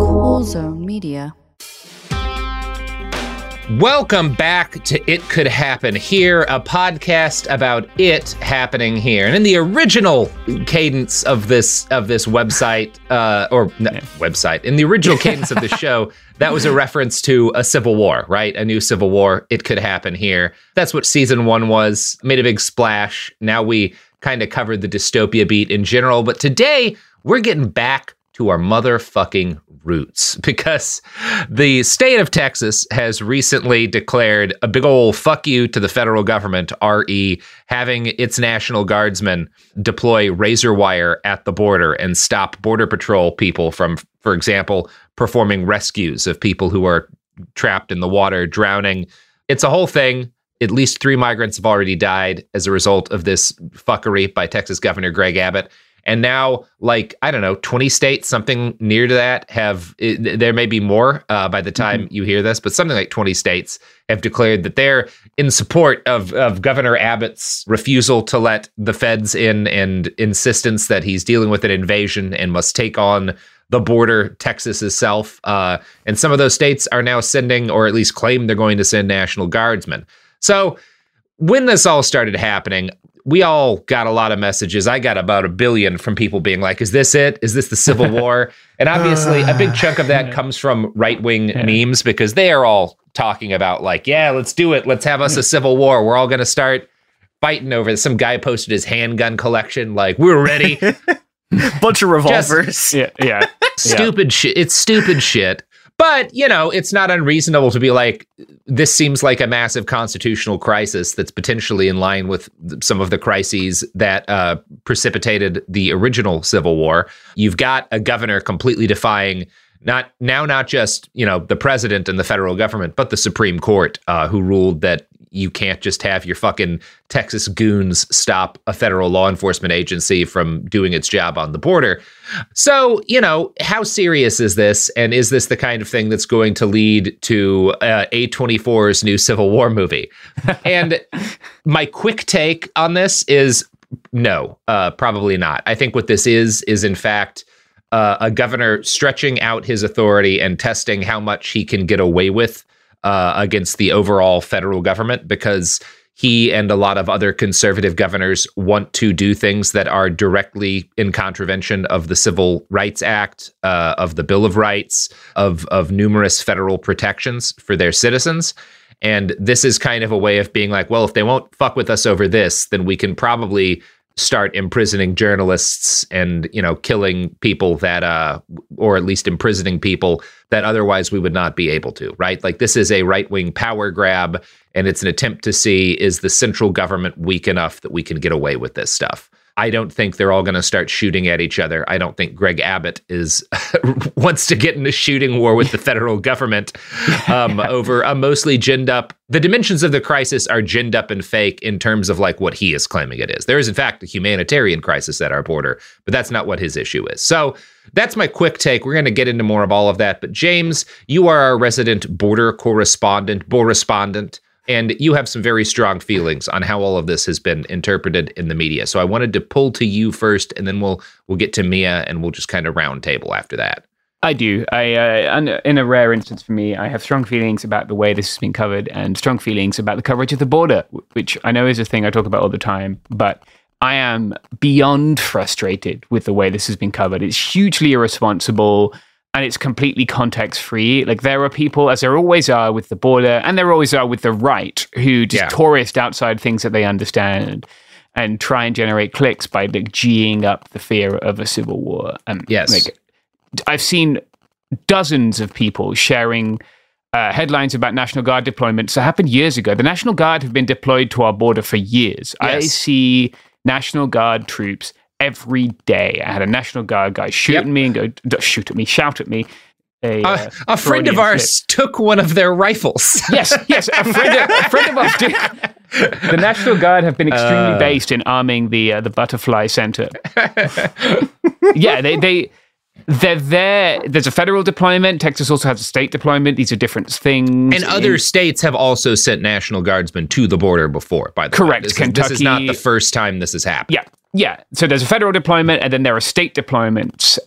Cool Zone Media. Welcome back to It Could Happen Here, a podcast about it happening here. And in the original cadence of this website, in the original cadence of the show, that was a reference to a civil war, right? A new civil war. It could happen here. That's what season one was. Made a big splash. Now we kind of covered the dystopia beat in general, but today we're getting back to our motherfucking roots, because the state of Texas has recently declared a big old fuck you to the federal government, RE, having its National Guardsmen deploy razor wire at the border and stop Border Patrol people from, for example, performing rescues of people who are trapped in the water, drowning. It's a whole thing. At least 3 migrants have already died as a result of this fuckery by Texas Governor Greg Abbott. And now, like, I don't know, 20 states, something near to that there may be more by the time you hear this, but something like 20 states have declared that they're in support of Governor Abbott's refusal to let the feds in and insistence that he's dealing with an invasion and must take on the border, Texas itself. And some of those states are now sending, or at least claim they're going to send, National Guardsmen. So when this all started happening, we all got a lot of messages. I got about 1 billion from people being like, is this it? Is this the Civil War? And obviously a big chunk of that comes from right-wing memes, because they are all talking about like, yeah, let's do it. Let's have us a Civil War. We're all going to start fighting over this. Some guy posted his handgun collection. Like, we're ready. Bunch of revolvers. Just, yeah. Stupid shit. It's stupid shit. But, you know, it's not unreasonable to be like, this seems like a massive constitutional crisis that's potentially in line with some of the crises that precipitated the original Civil War. You've got a governor completely defying not just, you know, the president and the federal government, but the Supreme Court, who ruled that you can't just have your fucking Texas goons stop a federal law enforcement agency from doing its job on the border. So, you know, how serious is this? And is this the kind of thing that's going to lead to A24's new Civil War movie? And my quick take on this is no, probably not. I think what this is in fact, a governor stretching out his authority and testing how much he can get away with against the overall federal government, because he and a lot of other conservative governors want to do things that are directly in contravention of the Civil Rights Act, of the Bill of Rights, of numerous federal protections for their citizens. And this is kind of a way of being like, well, if they won't fuck with us over this, then we can probably start imprisoning journalists and, you know, killing people that, or at least imprisoning people that otherwise we would not be able to, right? Like, this is a right-wing power grab, and it's an attempt to see, is the central government weak enough that we can get away with this stuff? I don't think they're all going to start shooting at each other. I don't think Greg Abbott is wants to get in a shooting war with the federal government over a mostly ginned up. The dimensions of the crisis are ginned up and fake in terms of like what he is claiming it is. There is, in fact, a humanitarian crisis at our border, but that's not what his issue is. So that's my quick take. We're going to get into more of all of that. But James, you are our resident border correspondent. And you have some very strong feelings on how all of this has been interpreted in the media. So I wanted to pull to you first, and then we'll get to Mia, and we'll just kind of round table after that. I do. In a rare instance for me, I have strong feelings about the way this has been covered and strong feelings about the coverage of the border, which I know is a thing I talk about all the time, but I am beyond frustrated with the way this has been covered. It's hugely irresponsible. And it's completely context-free. Like, there are people, as there always are with the border, and there always are with the right, who just tourist outside things that they understand and try and generate clicks by, like, G-ing up the fear of a civil war. And like, I've seen dozens of people sharing headlines about National Guard deployments that happened years ago. The National Guard have been deployed to our border for years. Yes. I see National Guard troops every day. I had a National Guard guy shoot at me and go, shout at me. A friend of ours took one of their rifles. Yes, a friend of ours did. The National Guard have been extremely based in arming the Butterfly Center. They're there. There's a federal deployment. Texas also has a state deployment. These are different things. And other states have also sent National Guardsmen to the border before, by the way. Correct. Kentucky. This is not the first time this has happened. Yeah. So there's a federal deployment, and then there are state deployments.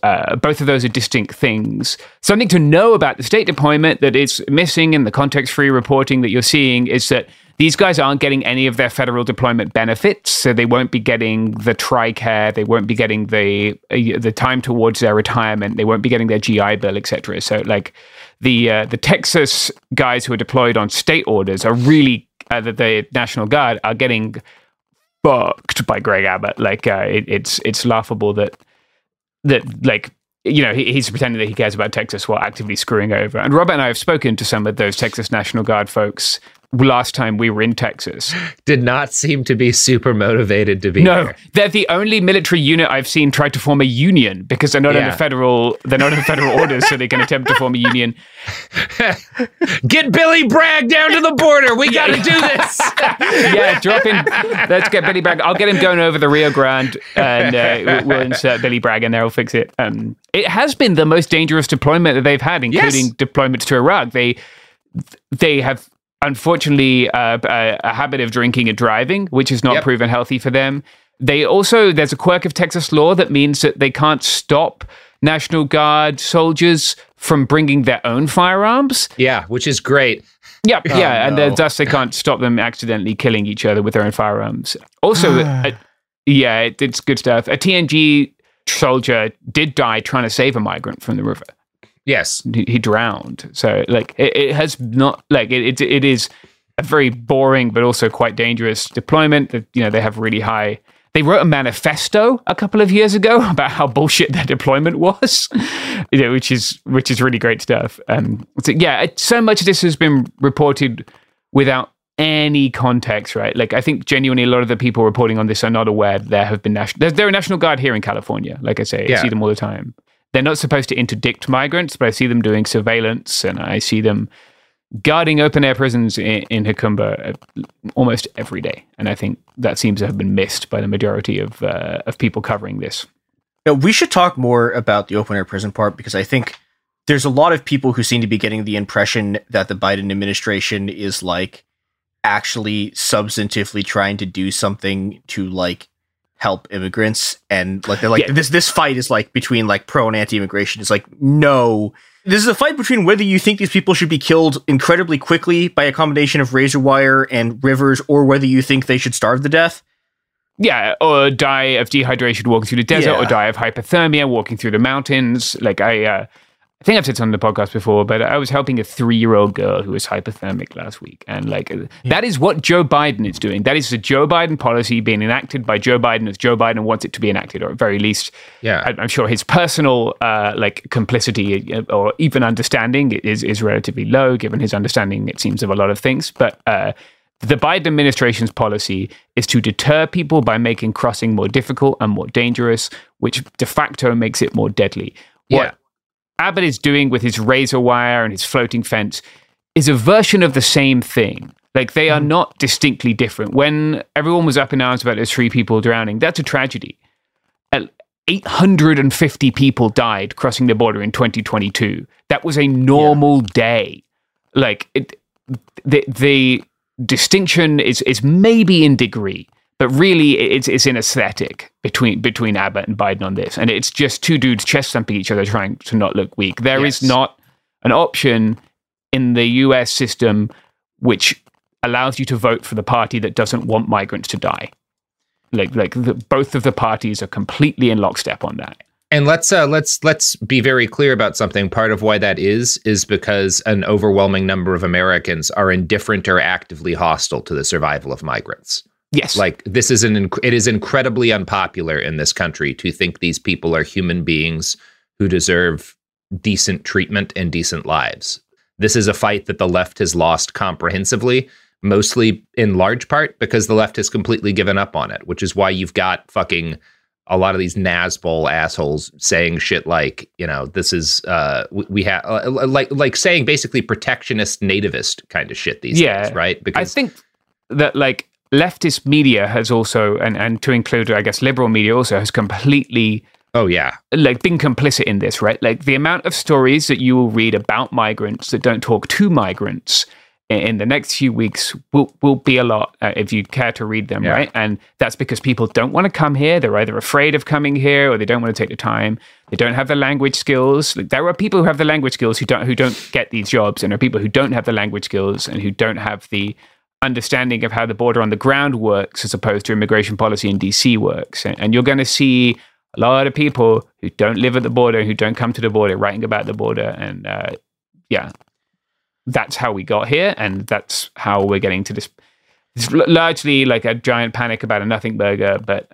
Both of those are distinct things. Something to know about the state deployment that is missing in the context-free reporting that you're seeing is that these guys aren't getting any of their federal deployment benefits, so they won't be getting the TRICARE, they won't be getting the time towards their retirement, they won't be getting their GI Bill, etc. So, like, the Texas guys who are deployed on state orders are really, the National Guard, are getting fucked by Greg Abbott. Like, it's laughable that like, you know, he's pretending that he cares about Texas while actively screwing over. And Robert and I have spoken to some of those Texas National Guard folks last time we were in Texas. Did not seem to be super motivated to be there. They're the only military unit I've seen try to form a union, because they're not under federal orders, so they can attempt to form a union. Get Billy Bragg down to the border. We got to do this. Drop in. Let's get Billy Bragg. I'll get him going over the Rio Grande, and we'll insert Billy Bragg in there. We'll fix it. It has been the most dangerous deployment that they've had, including deployments to Iraq. They have, unfortunately, a habit of drinking and driving, which is not proven healthy for them. They also, there's a quirk of Texas law that means that they can't stop National Guard soldiers from bringing their own firearms. Yeah, which is great. Yep, and thus they can't stop them accidentally killing each other with their own firearms. Also, it's good stuff. A TNG soldier did die trying to save a migrant from the river. Yes, he drowned. So, like, it has not, like, it is a very boring but also quite dangerous deployment. That, you know, they have really high. They wrote a manifesto a couple of years ago about how bullshit their deployment was, you know, which is really great stuff. So much of this has been reported without any context, right? Like, I think genuinely a lot of the people reporting on this are not aware that there have been there are National Guard here in California. Like I say, I see them all the time. They're not supposed to interdict migrants, but I see them doing surveillance, and I see them guarding open-air prisons in Jacumba almost every day. And I think that seems to have been missed by the majority of people covering this. Now, we should talk more about the open-air prison part, because I think there's a lot of people who seem to be getting the impression that the Biden administration is, like, actually substantively trying to do something to, like, help immigrants, and like they're like this fight is like between like pro and anti-immigration. It's like, no, this is a fight between whether you think these people should be killed incredibly quickly by a combination of razor wire and rivers, or whether you think they should starve to death, or die of dehydration walking through the desert, or die of hypothermia walking through the mountains. Like I I think I've said something on the podcast before, but I was helping a 3-year-old girl who was hypothermic last week. And like, that is what Joe Biden is doing. That is a Joe Biden policy being enacted by Joe Biden as Joe Biden wants it to be enacted, or at very least, I'm sure his personal like complicity or even understanding is relatively low, given his understanding, it seems, of a lot of things. But the Biden administration's policy is to deter people by making crossing more difficult and more dangerous, which de facto makes it more deadly. What Abbott is doing with his razor wire and his floating fence is a version of the same thing. Like, they are not distinctly different. When everyone was up in arms about those 3 people drowning, that's a tragedy. 850 people died crossing the border in 2022. That was a normal day. Like, the distinction is maybe in degree, but really it's an aesthetic between Abbott and Biden on this. And it's just 2 dudes chest thumping each other trying to not look weak. There is not an option in the US system which allows you to vote for the party that doesn't want migrants to die. Like both of the parties are completely in lockstep on that. And let's be very clear about something. Part of why that is because an overwhelming number of Americans are indifferent or actively hostile to the survival of migrants. Yes. Like, this is it is incredibly unpopular in this country to think these people are human beings who deserve decent treatment and decent lives. This is a fight that the left has lost comprehensively, mostly in large part because the left has completely given up on it, which is why you've got fucking a lot of these NASBOL assholes saying shit like, you know, this is we have like saying basically protectionist nativist kind of shit these days, right? Because I think that like leftist media has also, and to include, I guess, liberal media also has completely, like being complicit in this, right? Like the amount of stories that you will read about migrants that don't talk to migrants in the next few weeks will be a lot if you care to read them, right? And that's because people don't want to come here. They're either afraid of coming here or they don't want to take the time. They don't have the language skills. Like, there are people who have the language skills who don't get these jobs, and there are people who don't have the language skills and who don't have the understanding of how the border on the ground works as opposed to immigration policy in DC works. And you're going to see a lot of people who don't live at the border, who don't come to the border, writing about the border. And that's how we got here. And that's how we're getting to this. It's largely like a giant panic about a nothing burger. But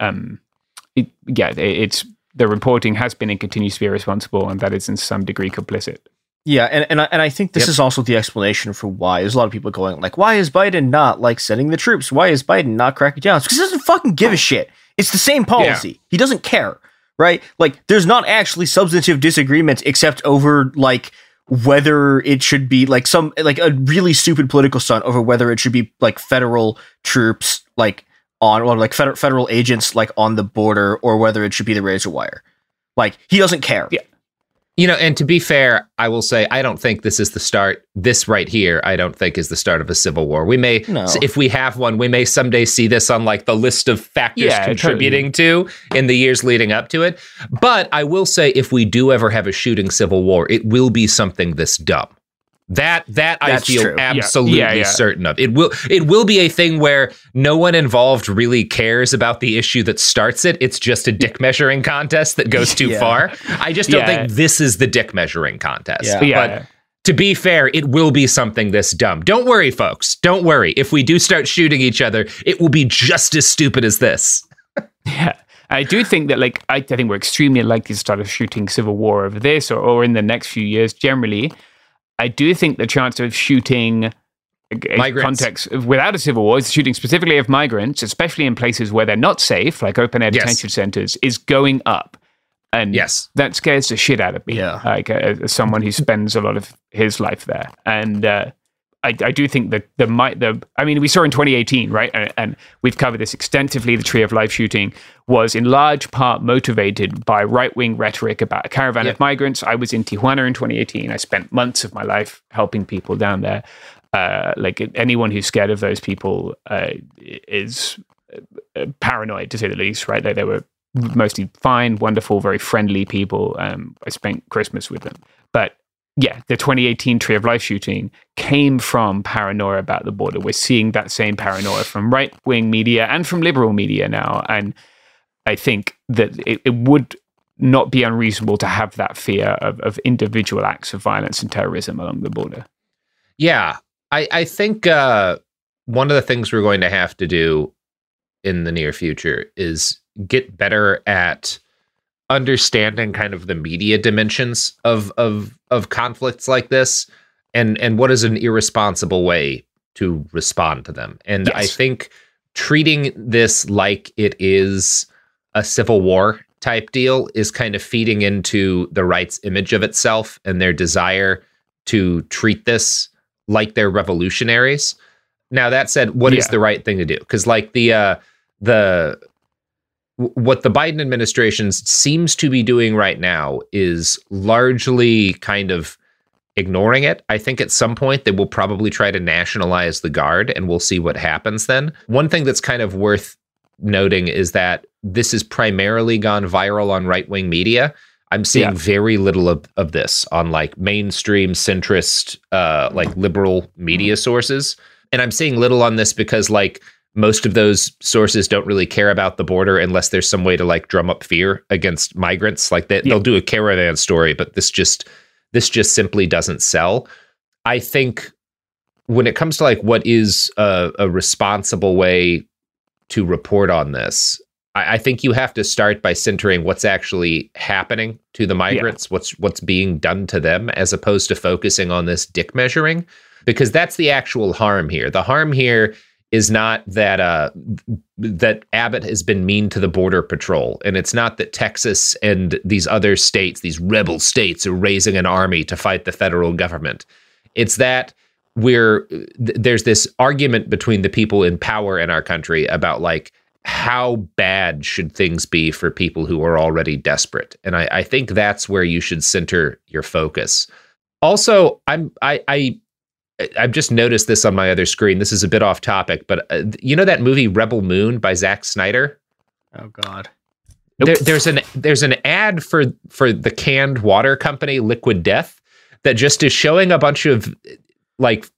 it's the reporting has been and continues to be irresponsible. And that is in some degree complicit. Yeah, and I think this is also the explanation for why there's a lot of people going like, why is Biden not like sending the troops? Why is Biden not cracking down? Because he doesn't fucking give a shit. It's the same policy. He doesn't care, right? Like, there's not actually substantive disagreements except over like whether it should be like some like a really stupid political stunt over whether it should be like federal troops like on or like federal agents like on the border or whether it should be the razor wire. Like, he doesn't care. Yeah. You know, and to be fair, I will say, I don't think this is the start. This right here, I don't think is the start of a civil war. We may, if we have one, we may someday see this on like the list of factors contributing to in the years leading up to it. But I will say, if we do ever have a shooting civil war, it will be something this dumb. That's I feel true. Absolutely certain of. It will be a thing where no one involved really cares about the issue that starts it. It's just a dick measuring contest that goes too far. I just don't think this is the dick measuring contest. But to be fair, it will be something this dumb. Don't worry, folks. Don't worry. If we do start shooting each other, it will be just as stupid as this. I do think that, like, I think we're extremely likely to start a shooting civil war over this or in the next few years generally. I do think the chance of shooting migrants context without a civil war, shooting specifically of migrants, especially in places where they're not safe, like open air detention centers, is going up. And that scares the shit out of me, like as someone who spends a lot of his life there. And I do think that I mean, we saw in 2018, right? And we've covered this extensively. The Tree of Life shooting was in large part motivated by right-wing rhetoric about a caravan of migrants. I was in Tijuana in 2018. I spent months of my life helping people down there. Like, anyone who's scared of those people is paranoid, to say the least, right? Like, they were mostly fine, wonderful, very friendly people. I spent Christmas with them. But the 2018 Tree of Life shooting came from paranoia about the border. We're seeing that same paranoia from right-wing media and from liberal media now. And I think that it would not be unreasonable to have that fear of individual acts of violence and terrorism along the border. Yeah, I think one of the things we're going to have to do in the near future is get better at understanding kind of the media dimensions of conflicts like this and what is an irresponsible way to respond to them. And yes. I think treating this like it is a civil war type deal is kind of feeding into the right's image of itself and their desire to treat this like they're revolutionaries. Now, that said, what is the right thing to do? Because like what the Biden administration seems to be doing right now is largely kind of ignoring it. I think at some point they will probably try to nationalize the Guard, and we'll see what happens then. One thing that's kind of worth noting is that this has primarily gone viral on right-wing media. I'm seeing very little of this on like mainstream centrist, like liberal media sources. And I'm seeing little on this because like most of those sources don't really care about the border unless there's some way to like drum up fear against migrants. Like they'll do a caravan story, but this just simply doesn't sell. I think when it comes to like what is a responsible way to report on this, I think you have to start by centering what's actually happening to the migrants, what's being done to them, as opposed to focusing on this dick measuring, because that's the actual harm here. The harm here is not that that Abbott has been mean to the Border Patrol, and it's not that Texas and these other states, these rebel states, are raising an army to fight the federal government. It's that there's this argument between the people in power in our country about like, how bad should things be for people who are already desperate? And I think that's where you should center your focus. Also, I've just noticed this on my other screen. This is a bit off topic, but you know that movie Rebel Moon by Zack Snyder? Oh God! There's an ad for the canned water company Liquid Death that just is showing a bunch of like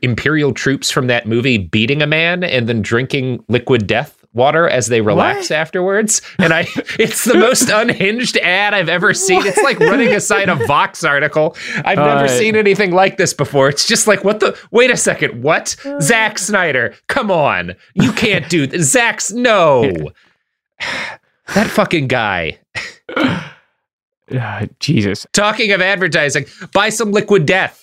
imperial troops from that movie beating a man and then drinking Liquid Death water as they relax afterwards, and it's the most unhinged ad I've ever seen. It's like running aside a Vox article. I've never seen anything like this before. It's just like, wait a second, what? Zack Snyder, come on, you can't do this. Zack's, no. That fucking guy. Jesus. Talking of advertising, buy some Liquid Death.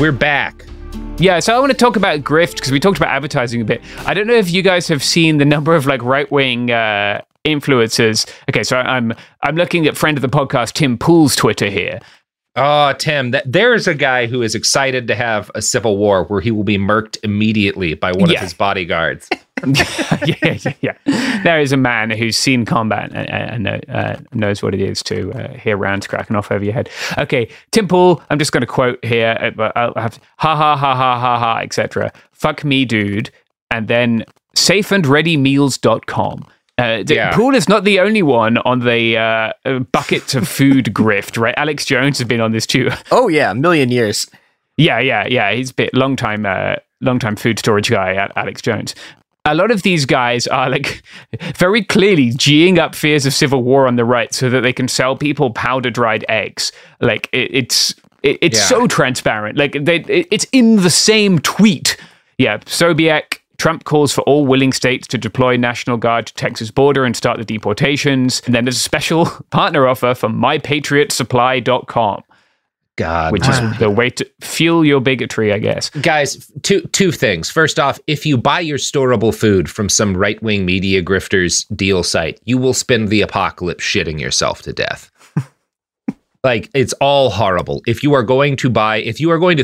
We're back. Yeah, so I want to talk about grift because we talked about advertising a bit. I don't know if you guys have seen the number of like right-wing influencers. Okay, so I'm looking at friend of the podcast Tim Pool's Twitter here. Oh, Tim, there is a guy who is excited to have a civil war where he will be murked immediately by one of his bodyguards. Yeah. There is a man who's seen combat and knows what it is to hear rounds cracking off over your head. Okay, Tim Pool, I'm just going to quote here, but I'll have ha, etc. Fuck me, dude. And then safeandreadymeals.com. Pool is not the only one on the buckets of food grift, right? Alex Jones has been on this too. Oh yeah, a million years. Yeah. He's a bit long time food storage guy, Alex Jones. A lot of these guys are like very clearly geeing up fears of civil war on the right so that they can sell people powder dried eggs. Like it's so transparent. Like it's in the same tweet. Yeah, Posobiec. Trump calls for all willing states to deploy National Guard to Texas border and start the deportations. And then there's a special partner offer for MyPatriotSupply.com. God. Which is the way to fuel your bigotry, I guess. Guys, two things. First off, if you buy your storable food from some right-wing media grifter's deal site, you will spend the apocalypse shitting yourself to death. Like, it's all horrible. If you are going to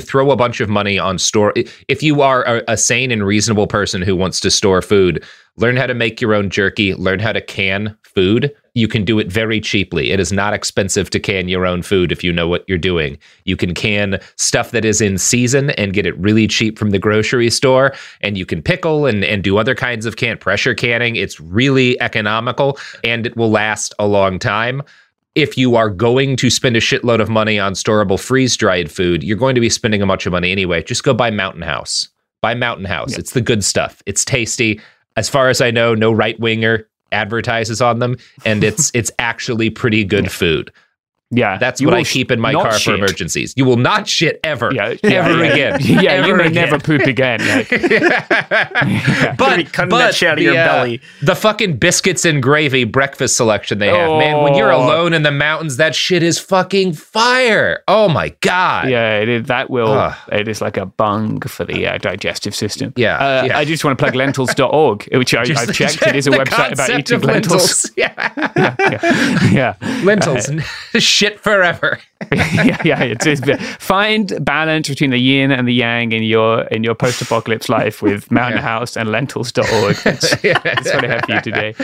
throw a bunch of money on store, if you are a sane and reasonable person who wants to store food, learn how to make your own jerky, learn how to can food. You can do it very cheaply. It is not expensive to can your own food if you know what you're doing. You can can stuff that is in season and get it really cheap from the grocery store, and you can pickle and do other kinds of pressure canning. It's really economical, and it will last a long time. If you are going to spend a shitload of money on storable freeze-dried food, you're going to be spending a bunch of money anyway. Just go buy Mountain House. Yep. It's the good stuff. It's tasty. As far as I know, no right-winger advertises on them, and it's actually pretty good food. Yeah. That's what I keep in my car for emergencies. You will not shit ever. Again. You may never poop again. Like. But cutting that shit out of your belly. The fucking biscuits and gravy breakfast selection they have. Man, when you're alone in the mountains, that shit is fucking fire. Oh my God. Yeah, it is like a bung for the digestive system. Yeah. I just want to plug lentils.org, which I've checked. It is a website about eating lentils. Yeah. Lentils. Shit forever. yeah. It's find balance between the yin and the yang in your post-apocalypse life with Mountain House and lentils.org. That's what I have for you today.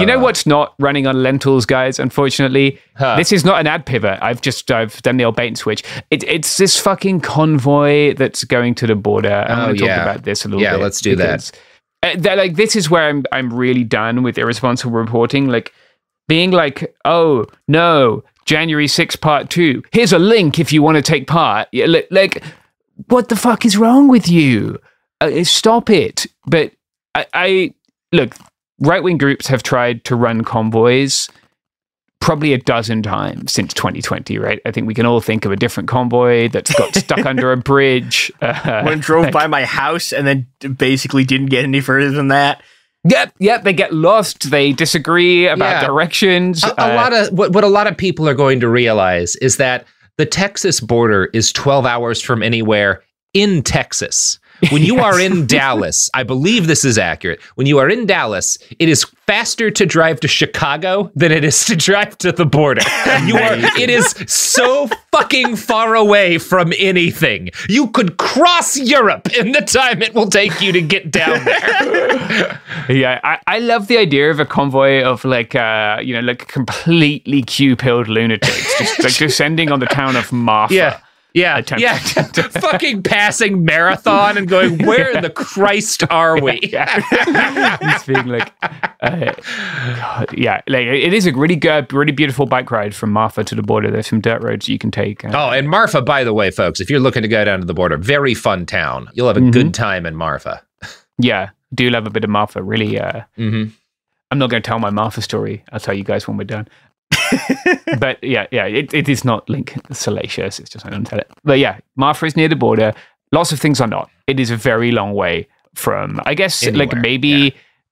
You know what's not running on lentils, guys? Unfortunately, this is not an ad pivot. I've done the old bait and switch. It's this fucking convoy that's going to the border. I want to talk about this a little bit. Yeah, let's do that. Like this is where I'm really done with irresponsible reporting. Like. Being like, oh, no, January 6th, part 2. Here's a link if you want to take part. Like, what the fuck is wrong with you? Stop it. But I look, right-wing groups have tried to run convoys probably a dozen times since 2020, right? I think we can all think of a different convoy that's got stuck under a bridge. One drove by my house and then basically didn't get any further than that. Yep. They get lost. They disagree about directions. A lot of what a lot of people are going to realize is that the Texas border is 12 hours from anywhere in Texas. When you are in Dallas, I believe this is accurate. When you are in Dallas, it is faster to drive to Chicago than it is to drive to the border. It is so fucking far away from anything. You could cross Europe in the time it will take you to get down there. Yeah, I love the idea of a convoy of like completely Q-pilled lunatics just descending on the town of Marfa. Yeah. Yeah, fucking passing marathon and going, where in the Christ are we? It's being like, like it is a really good, really beautiful bike ride from Marfa to the border. There's some dirt roads you can take. Oh, and Marfa, by the way, folks, if you're looking to go down to the border, very fun town. You'll have a good time in Marfa. Yeah, do love a bit of Marfa, really. I'm not going to tell my Marfa story. I'll tell you guys when we're done. But it is not salacious. It's just I don't tell it. But yeah, Marfa is near the border. Lots of things are not. It is a very long way from, I guess, anywhere.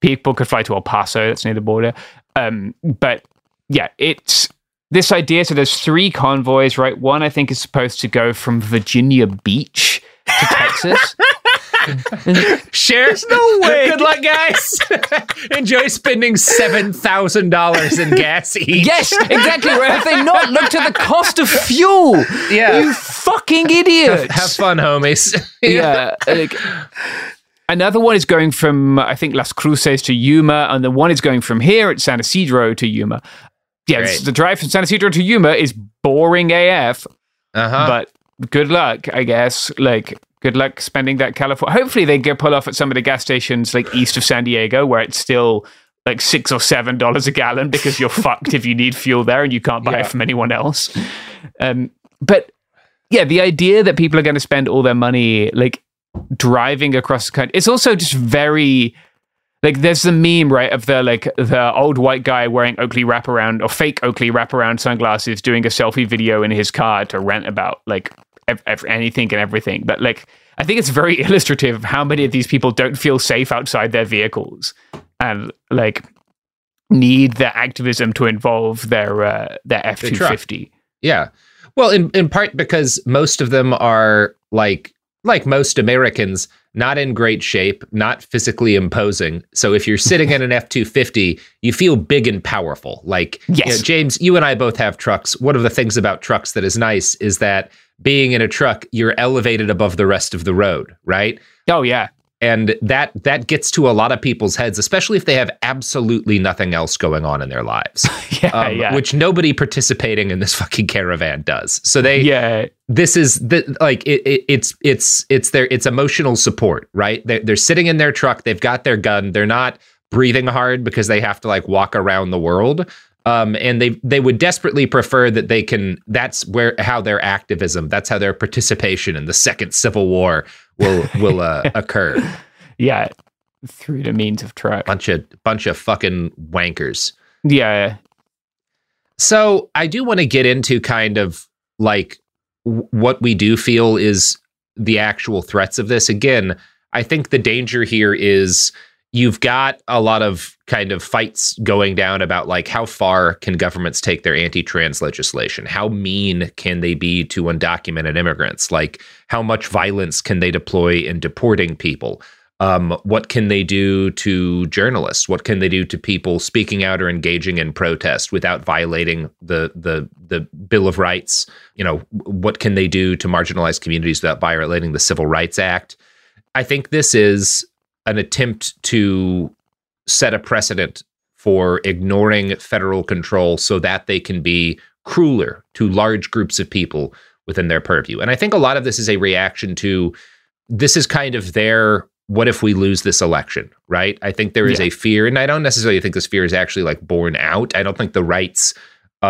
People could fly to El Paso. That's near the border. But yeah, it's this idea. So there's three convoys, right? One, I think, is supposed to go from Virginia Beach to Texas. There's no way. Good luck, guys. Enjoy spending $7,000 in gas each. Yes, exactly. Where have they not looked at the cost of fuel? Yeah, you fucking idiots. Have fun, homies. Yeah. Another one is going from, I think, Las Cruces to Yuma, and the one is going from here at San Isidro to Yuma. Yeah, the drive from San Isidro to Yuma is boring AF. But good luck, I guess. Good luck spending that California. Hopefully they get pull off at some of the gas stations east of San Diego, where it's still $6 or $7 a gallon, because you're fucked if you need fuel there and you can't buy it from anyone else. But yeah, the idea that people are going to spend all their money driving across the country. It's also just very there's the meme, right, of the the old white guy wearing Oakley wraparound or fake Oakley wraparound sunglasses doing a selfie video in his car to rant about anything and everything. But I think it's very illustrative of how many of these people don't feel safe outside their vehicles and need their activism to involve their F-250. Yeah, well, in part because most of them are like most Americans, not in great shape, not physically imposing. So if you're sitting in an F-250, you feel big and powerful. James, you and I both have trucks. One of the things about trucks that is nice is that being in a truck, you're elevated above the rest of the road, right? Oh, yeah. And that gets to a lot of people's heads, especially if they have absolutely nothing else going on in their lives, which nobody participating in this fucking caravan does. So it's emotional support, right? They're sitting in their truck. They've got their gun. They're not breathing hard because they have to walk around the world. And they would desperately prefer that they can. That's how their activism, that's how their participation in the Second Civil War will occur. Yeah, through the means of truck. Bunch of fucking wankers. Yeah. So I do want to get into kind of what we do feel is the actual threats of this. Again, I think the danger here is, you've got a lot of kind of fights going down about how far can governments take their anti-trans legislation? How mean can they be to undocumented immigrants? How much violence can they deploy in deporting people? What can they do to journalists? What can they do to people speaking out or engaging in protest without violating the Bill of Rights? What can they do to marginalized communities without violating the Civil Rights Act? I think this is an attempt to set a precedent for ignoring federal control so that they can be crueler to large groups of people within their purview. And I think a lot of this is a reaction to, this is kind of their, what if we lose this election, right? I think there is a fear, and I don't necessarily think this fear is actually borne out. I don't think the right's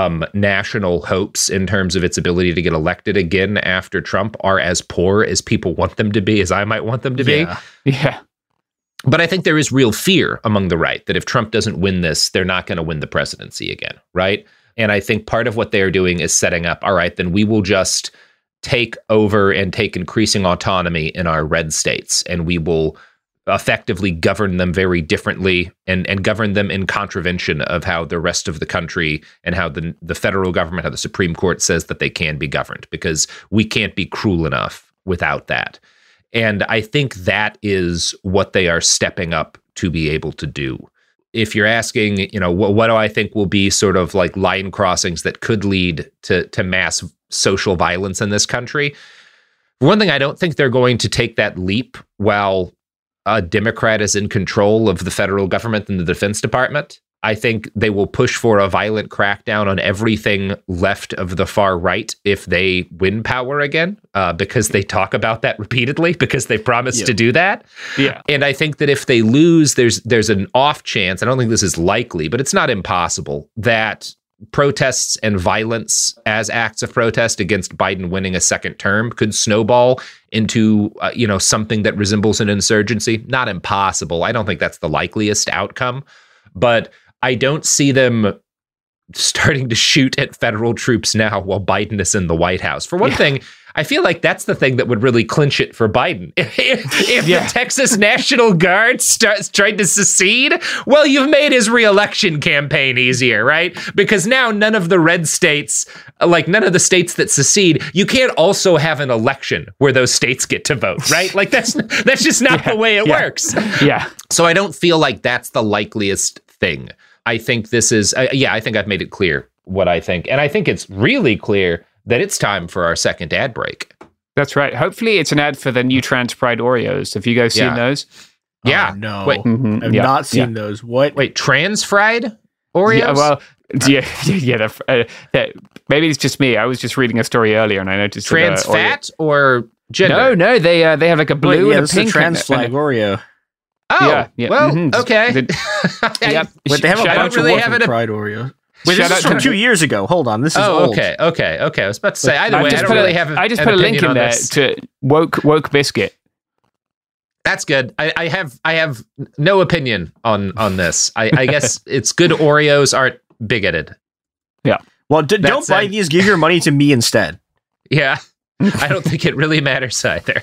national hopes in terms of its ability to get elected again after Trump are as poor as people want them to be, as I might want them to be. Yeah. But I think there is real fear among the right that if Trump doesn't win this, they're not going to win the presidency again, right? And I think part of what they're doing is setting up, all right, then we will just take over and take increasing autonomy in our red states, and we will effectively govern them very differently and govern them in contravention of how the rest of the country and how the federal government, how the Supreme Court says that they can be governed, because we can't be cruel enough without that. And I think that is what they are stepping up to be able to do. If you're asking, what do I think will be sort of line crossings that could lead to mass social violence in this country? One thing, I don't think they're going to take that leap while a Democrat is in control of the federal government and the Defense Department. I think they will push for a violent crackdown on everything left of the far right if they win power again, because they talk about that repeatedly, because they promised to do that. Yeah. And I think that if they lose, there's an off chance, I don't think this is likely, but it's not impossible, that protests and violence as acts of protest against Biden winning a second term could snowball into, something that resembles an insurgency. Not impossible. I don't think that's the likeliest outcome, but I don't see them starting to shoot at federal troops now while Biden is in the White House. For one thing, I feel like that's the thing that would really clinch it for Biden. If the Texas National Guard starts trying to secede, well, you've made his re-election campaign easier, right? Because now none of the red states, like none of the states that secede, you can't also have an election where those states get to vote, right? Like that's just not the way it works. Yeah. So I don't feel like that's the likeliest thing. I think this is, I think I've made it clear what I think. And I think it's really clear that it's time for our second ad break. That's right. Hopefully it's an ad for the new trans pride Oreos. Have you guys seen those? Yeah. Oh, no. Wait. Mm-hmm. I've not seen those. What? Wait, trans fried Oreos? Yeah, well, maybe it's just me. I was just reading a story earlier and I noticed trans fat or gender? No, they have like a blue and a pink. It's a trans flag Oreo. Oh, well, okay. But they have a bunch of orphan pride Oreos. Wait, this is from 2 years ago. Hold on, this is old. Okay. I was about to say. Either way, I don't really have. I just put a link in there to woke biscuit. That's good. I have no opinion on this. I guess it's good. Oreos aren't bigoted. Yeah. Well, don't buy these. Give your money to me instead. Yeah. I don't think it really matters either.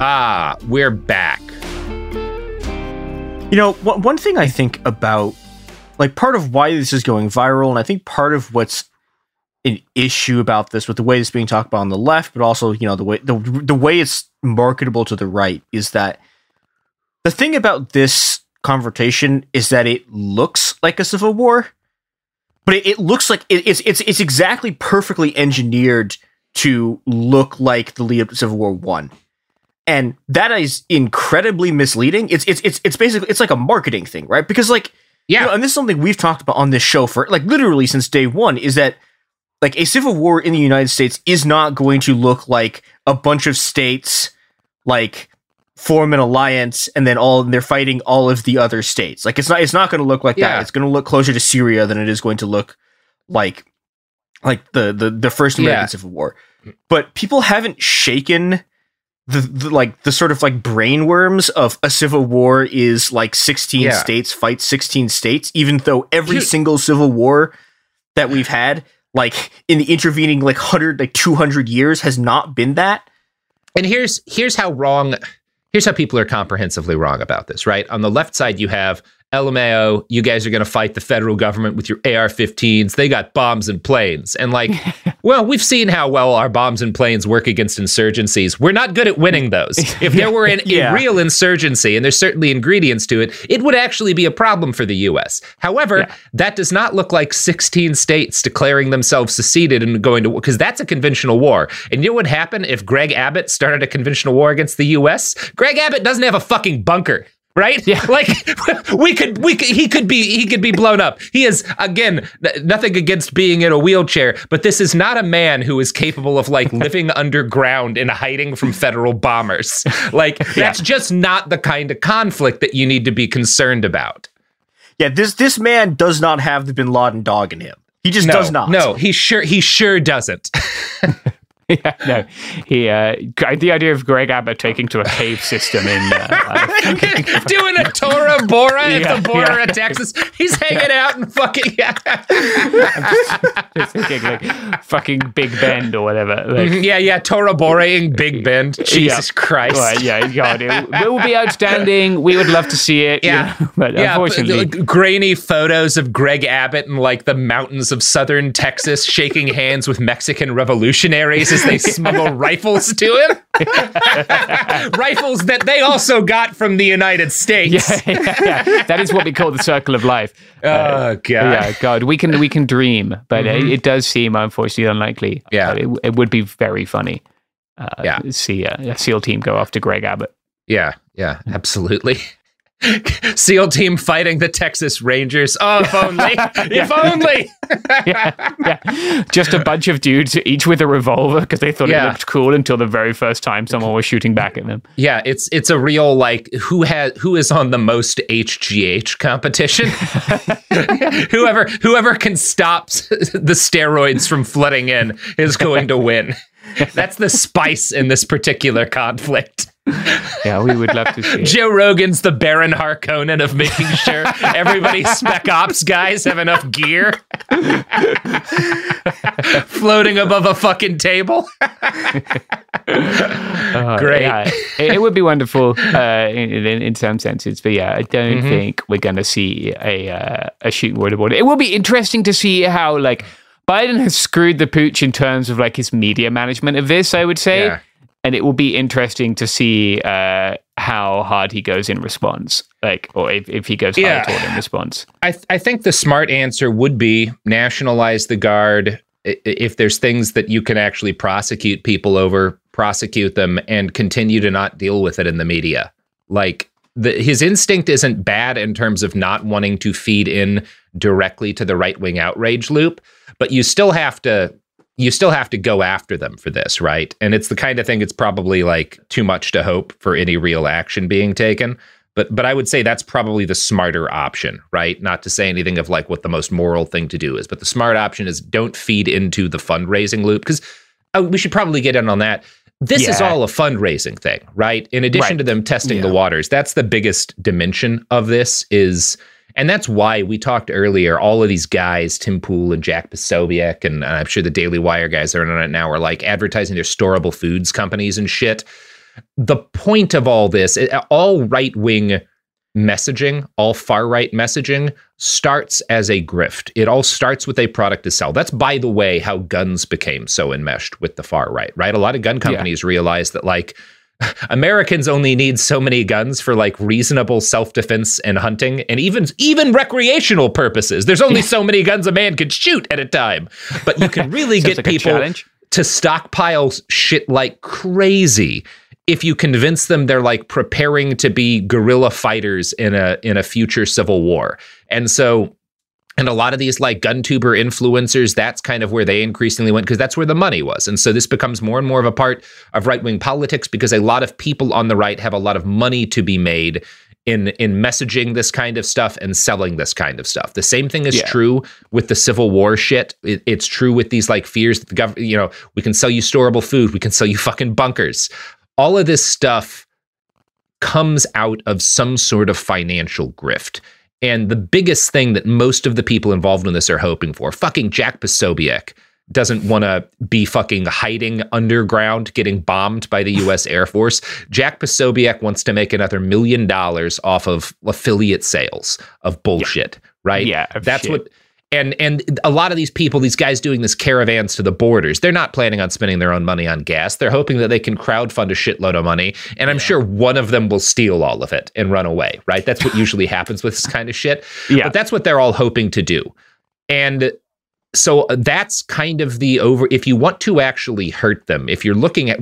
Ah, we're back. You know, one thing I think about, like, part of why this is going viral, and I think part of what's an issue about this with the way it's being talked about on the left, but also, you know, the way it's marketable to the right, is that the thing about this confrontation is that it looks like a civil war, but it looks like it's exactly perfectly engineered to look like the lead up to Civil War I. And that is incredibly misleading. It's basically, it's like a marketing thing, right? Because like, yeah, you know, and this is something we've talked about on this show for like literally since day one, is that like a civil war in the United States is not going to look like a bunch of states like form an alliance and then all they're fighting all of the other states. Like it's not going to look like that. It's going to look closer to Syria than it is going to look like the first American Civil War. But people haven't shaken the sort of like brainworms of a civil war is like 16 states fight 16 states, even though every single civil war that we've had, like in the intervening, like 200 years has not been that. And here's how people are comprehensively wrong about this, right? On the left side, you have LMAO, you guys are going to fight the federal government with your AR-15s. They got bombs and planes. And like, well, we've seen how well our bombs and planes work against insurgencies. We're not good at winning those. If there were a real insurgency, and there's certainly ingredients to it, it would actually be a problem for the U.S. However, that does not look like 16 states declaring themselves seceded and going to war, because that's a conventional war. And you know what would happen if Greg Abbott started a conventional war against the U.S.? Greg Abbott doesn't have a fucking bunker. Right? Yeah. Like he could be blown up. He is, again, nothing against being in a wheelchair, but this is not a man who is capable of like living underground and hiding from federal bombers. Like that's just not the kind of conflict that you need to be concerned about. Yeah, this man does not have the Bin Laden dog in him. He just does not. No, he sure doesn't. Yeah, no. The idea of Greg Abbott taking to a cave system in doing a Tora Bora at the border of Texas. He's hanging out and fucking I'm just thinking like fucking Big Bend or whatever. Like, Tora Boraing Big Bend. Jesus Christ. Right, God, it will be outstanding. We would love to see it. Yeah, you know, but unfortunately, but grainy photos of Greg Abbott in like the mountains of southern Texas, shaking hands with Mexican revolutionaries. As they smuggle rifles to him. Rifles that they also got from the United States. That is what we call the circle of life. Oh, God. We can dream, but it does seem unfortunately unlikely. Yeah. It would be very funny to see a SEAL team go after Greg Abbott. Yeah, absolutely. SEAL team fighting the Texas Rangers. Oh, if only. If only. Just a bunch of dudes, each with a revolver, because they thought it looked cool until the very first time someone was shooting back at them. Yeah, it's a real like who is on the most HGH competition. Whoever can stop the steroids from flooding in is going to win. That's the spice in this particular conflict. Yeah, we would love to see it. Joe Rogan's the Baron Harkonnen of making sure everybody Spec Ops guys have enough gear floating above a fucking table. Great. Yeah, it would be wonderful in some senses, but I don't think we're going to see a shooting war to border. It will be interesting to see how like Biden has screwed the pooch in terms of like his media management of this, I would say. Yeah. And it will be interesting to see how hard he goes in response, like, or if he goes hard toward in response. I think the smart answer would be nationalize the Guard. If there's things that you can actually prosecute people over, prosecute them and continue to not deal with it in the media. Like his instinct isn't bad in terms of not wanting to feed in directly to the right wing outrage loop, but you still have to. You still have to go after them for this, right? And it's the kind of thing it's probably like too much to hope for any real action being taken. But I would say that's probably the smarter option, right? Not to say anything of like what the most moral thing to do is, but the smart option is don't feed into the fundraising loop, because we should probably get in on that. This is all a fundraising thing, right? In addition to them testing the waters, that's the biggest dimension of this is... And that's why we talked earlier, all of these guys, Tim Pool and Jack Posobiec, and I'm sure the Daily Wire guys are on it now, are like advertising their storable foods companies and shit. The point of all this, all right-wing messaging, all far-right messaging starts as a grift. It all starts with a product to sell. That's, by the way, how guns became so enmeshed with the far-right, right? A lot of gun companies realized that, like, Americans only need so many guns for like reasonable self-defense and hunting and even recreational purposes. There's only so many guns a man can shoot at a time, but you can really get like people to stockpile shit like crazy if you convince them they're like preparing to be guerrilla fighters in a future civil war. And so, and a lot of these like GunTuber influencers, that's kind of where they increasingly went because that's where the money was. And so this becomes more and more of a part of right-wing politics because a lot of people on the right have a lot of money to be made in messaging this kind of stuff and selling this kind of stuff. The same thing is true with the Civil War shit. It's true with these like fears that the government, you know, we can sell you storable food, we can sell you fucking bunkers. All of this stuff comes out of some sort of financial grift. And the biggest thing that most of the people involved in this are hoping for, fucking Jack Posobiec doesn't want to be fucking hiding underground, getting bombed by the U.S. Air Force. Jack Posobiec wants to make another $1 million off of affiliate sales of bullshit, right? Yeah, that's what. And a lot of these people, these guys doing this caravans to the borders, they're not planning on spending their own money on gas. They're hoping that they can crowdfund a shitload of money. And I'm sure one of them will steal all of it and run away, right? That's what usually happens with this kind of shit. Yeah. But that's what they're all hoping to do. And so that's kind of the over, if you want to actually hurt them, if you're looking at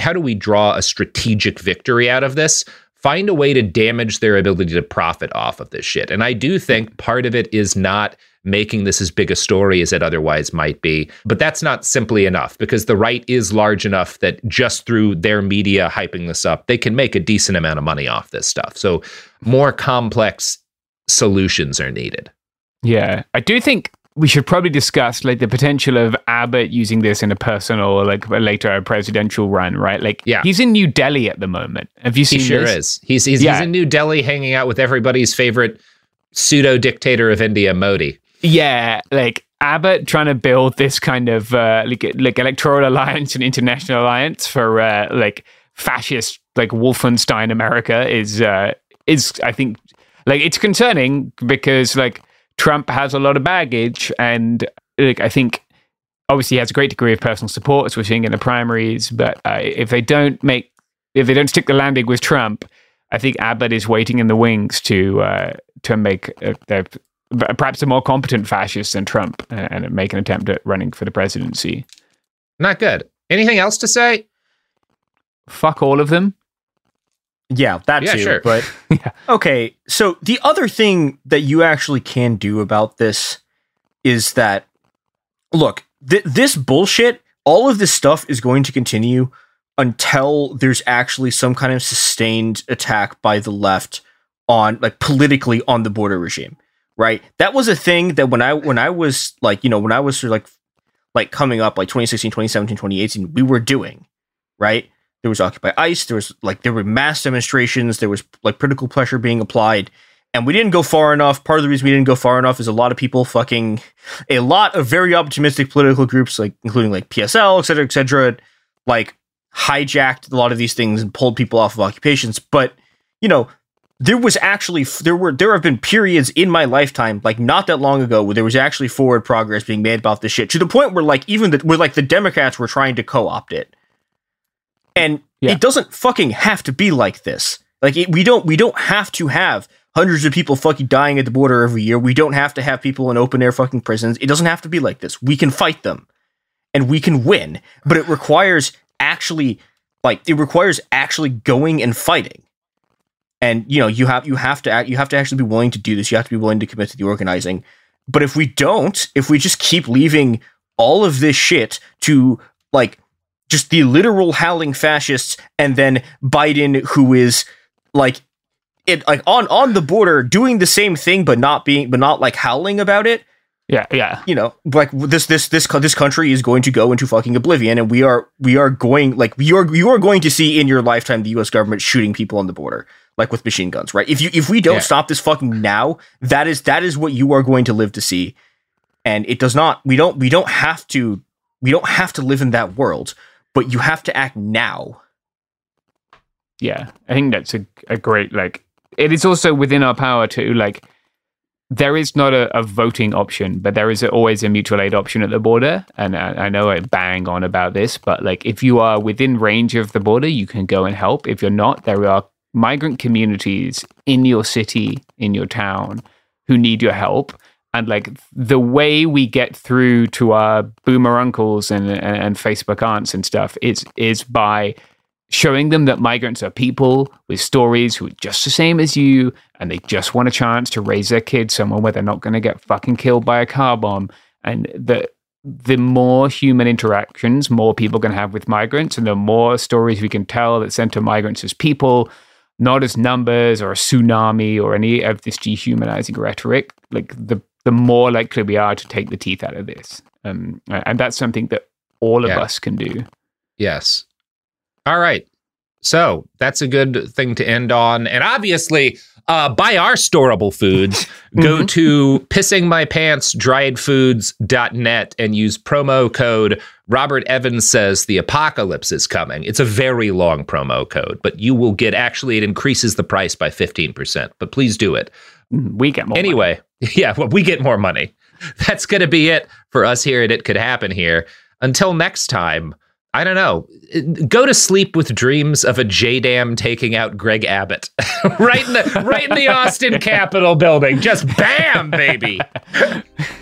how do we draw a strategic victory out of this? Find a way to damage their ability to profit off of this shit. And I do think part of it is not making this as big a story as it otherwise might be. But that's not simply enough because the right is large enough that just through their media hyping this up, they can make a decent amount of money off this stuff. So more complex solutions are needed. Yeah, I do think we should probably discuss like the potential of Abbott using this in a personal, like later a presidential run, right? Like he's in New Delhi at the moment. Have you seen this? He sure is. He's in New Delhi hanging out with everybody's favorite pseudo dictator of India, Modi. Yeah, like Abbott trying to build this kind of like electoral alliance and international alliance for like fascist like Wolfenstein America is I think like it's concerning because like Trump has a lot of baggage and like I think obviously he has a great degree of personal support as we're seeing in the primaries, but if they don't stick the landing with Trump, I think Abbott is waiting in the wings to make their perhaps a more competent fascist than Trump and make an attempt at running for the presidency. Not good. Anything else to say? Fuck all of them. Yeah, that too. Sure. But okay, so the other thing that you actually can do about this is that, look, this bullshit, all of this stuff is going to continue until there's actually some kind of sustained attack by the left on, like, politically on the border regime. Right. That was a thing that when I was like, you know, when I was like coming up, like 2016, 2017, 2018, we were doing, right. There was Occupy ICE. There was like, there were mass demonstrations. There was like political pressure being applied and we didn't go far enough. Part of the reason we didn't go far enough is a lot of very optimistic political groups, like including like PSL, et cetera, like hijacked a lot of these things and pulled people off of occupations. But, you know, there have been periods in my lifetime, like not that long ago, where there was actually forward progress being made about this shit to the point where like the Democrats were trying to co-opt it. And it doesn't fucking have to be like this. Like we don't have to have hundreds of people fucking dying at the border every year. We don't have to have people in open air fucking prisons. It doesn't have to be like this. We can fight them and we can win, but it requires actually going and fighting. And, you know, you have to actually be willing to do this. You have to be willing to commit to the organizing. But if we don't, if we just keep leaving all of this shit to, like, just the literal howling fascists and then Biden, who is, like, it like on the border doing the same thing, but not like howling about it. Yeah. Yeah. You know, like this country is going to go into fucking oblivion. And you are going to see in your lifetime the U.S. government shooting people on the border. Like with machine guns, right? If we don't stop this fucking now, that is what you are going to live to see. And it does not. We don't have to live in that world, but you have to act now. Yeah, I think that's a great, like, it is also within our power to, like, there is not a voting option, but there is always a mutual aid option at the border. And I know I bang on about this, but like if you are within range of the border, you can go and help. If you're not, there are migrant communities in your city, in your town, who need your help. And like the way we get through to our boomer uncles and Facebook aunts and stuff is by showing them that migrants are people with stories who are just the same as you, and they just want a chance to raise their kids somewhere where they're not going to get fucking killed by a car bomb. And the more human interactions more people can have with migrants, and the more stories we can tell that center migrants as people, not as numbers or a tsunami or any of this dehumanizing rhetoric, like the more likely we are to take the teeth out of this. And that's something that all of us can do. Yes. All right. So that's a good thing to end on. And obviously, buy our storable foods. Go to pissingmypantsdriedfoods.net and use promo code Robert Evans Says The Apocalypse Is Coming. It's a very long promo code, but you will get, actually, it increases the price by 15%, but please do it. We get more money. Yeah, well, we get more money. That's going to be it for us here at It Could Happen Here. Until next time, I don't know, go to sleep with dreams of a J-Dam taking out Greg Abbott. right in the Austin Capitol building. Just bam, baby.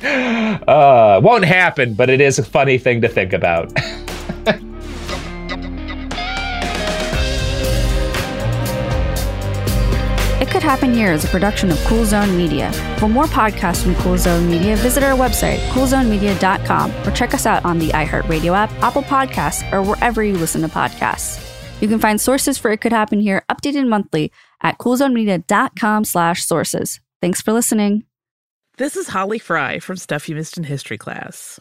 Won't happen, but it is a funny thing to think about. It Could Happen Here is a production of Cool Zone Media. For more podcasts from Cool Zone Media, visit our website, coolzonemedia.com, or check us out on the iHeartRadio app, Apple Podcasts, or wherever you listen to podcasts. You can find sources for It Could Happen Here updated monthly at coolzonemedia.com/sources. Thanks for listening. This is Holly Fry from Stuff You Missed in History Class.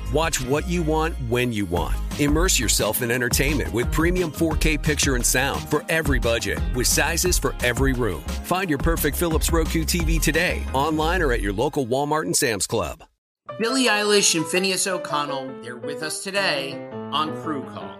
Watch what you want, when you want. Immerse yourself in entertainment with premium 4K picture and sound for every budget, with sizes for every room. Find your perfect Philips Roku TV today, online or at your local Walmart and Sam's Club. Billie Eilish and Finneas O'Connell, they're with us today on Crew Call.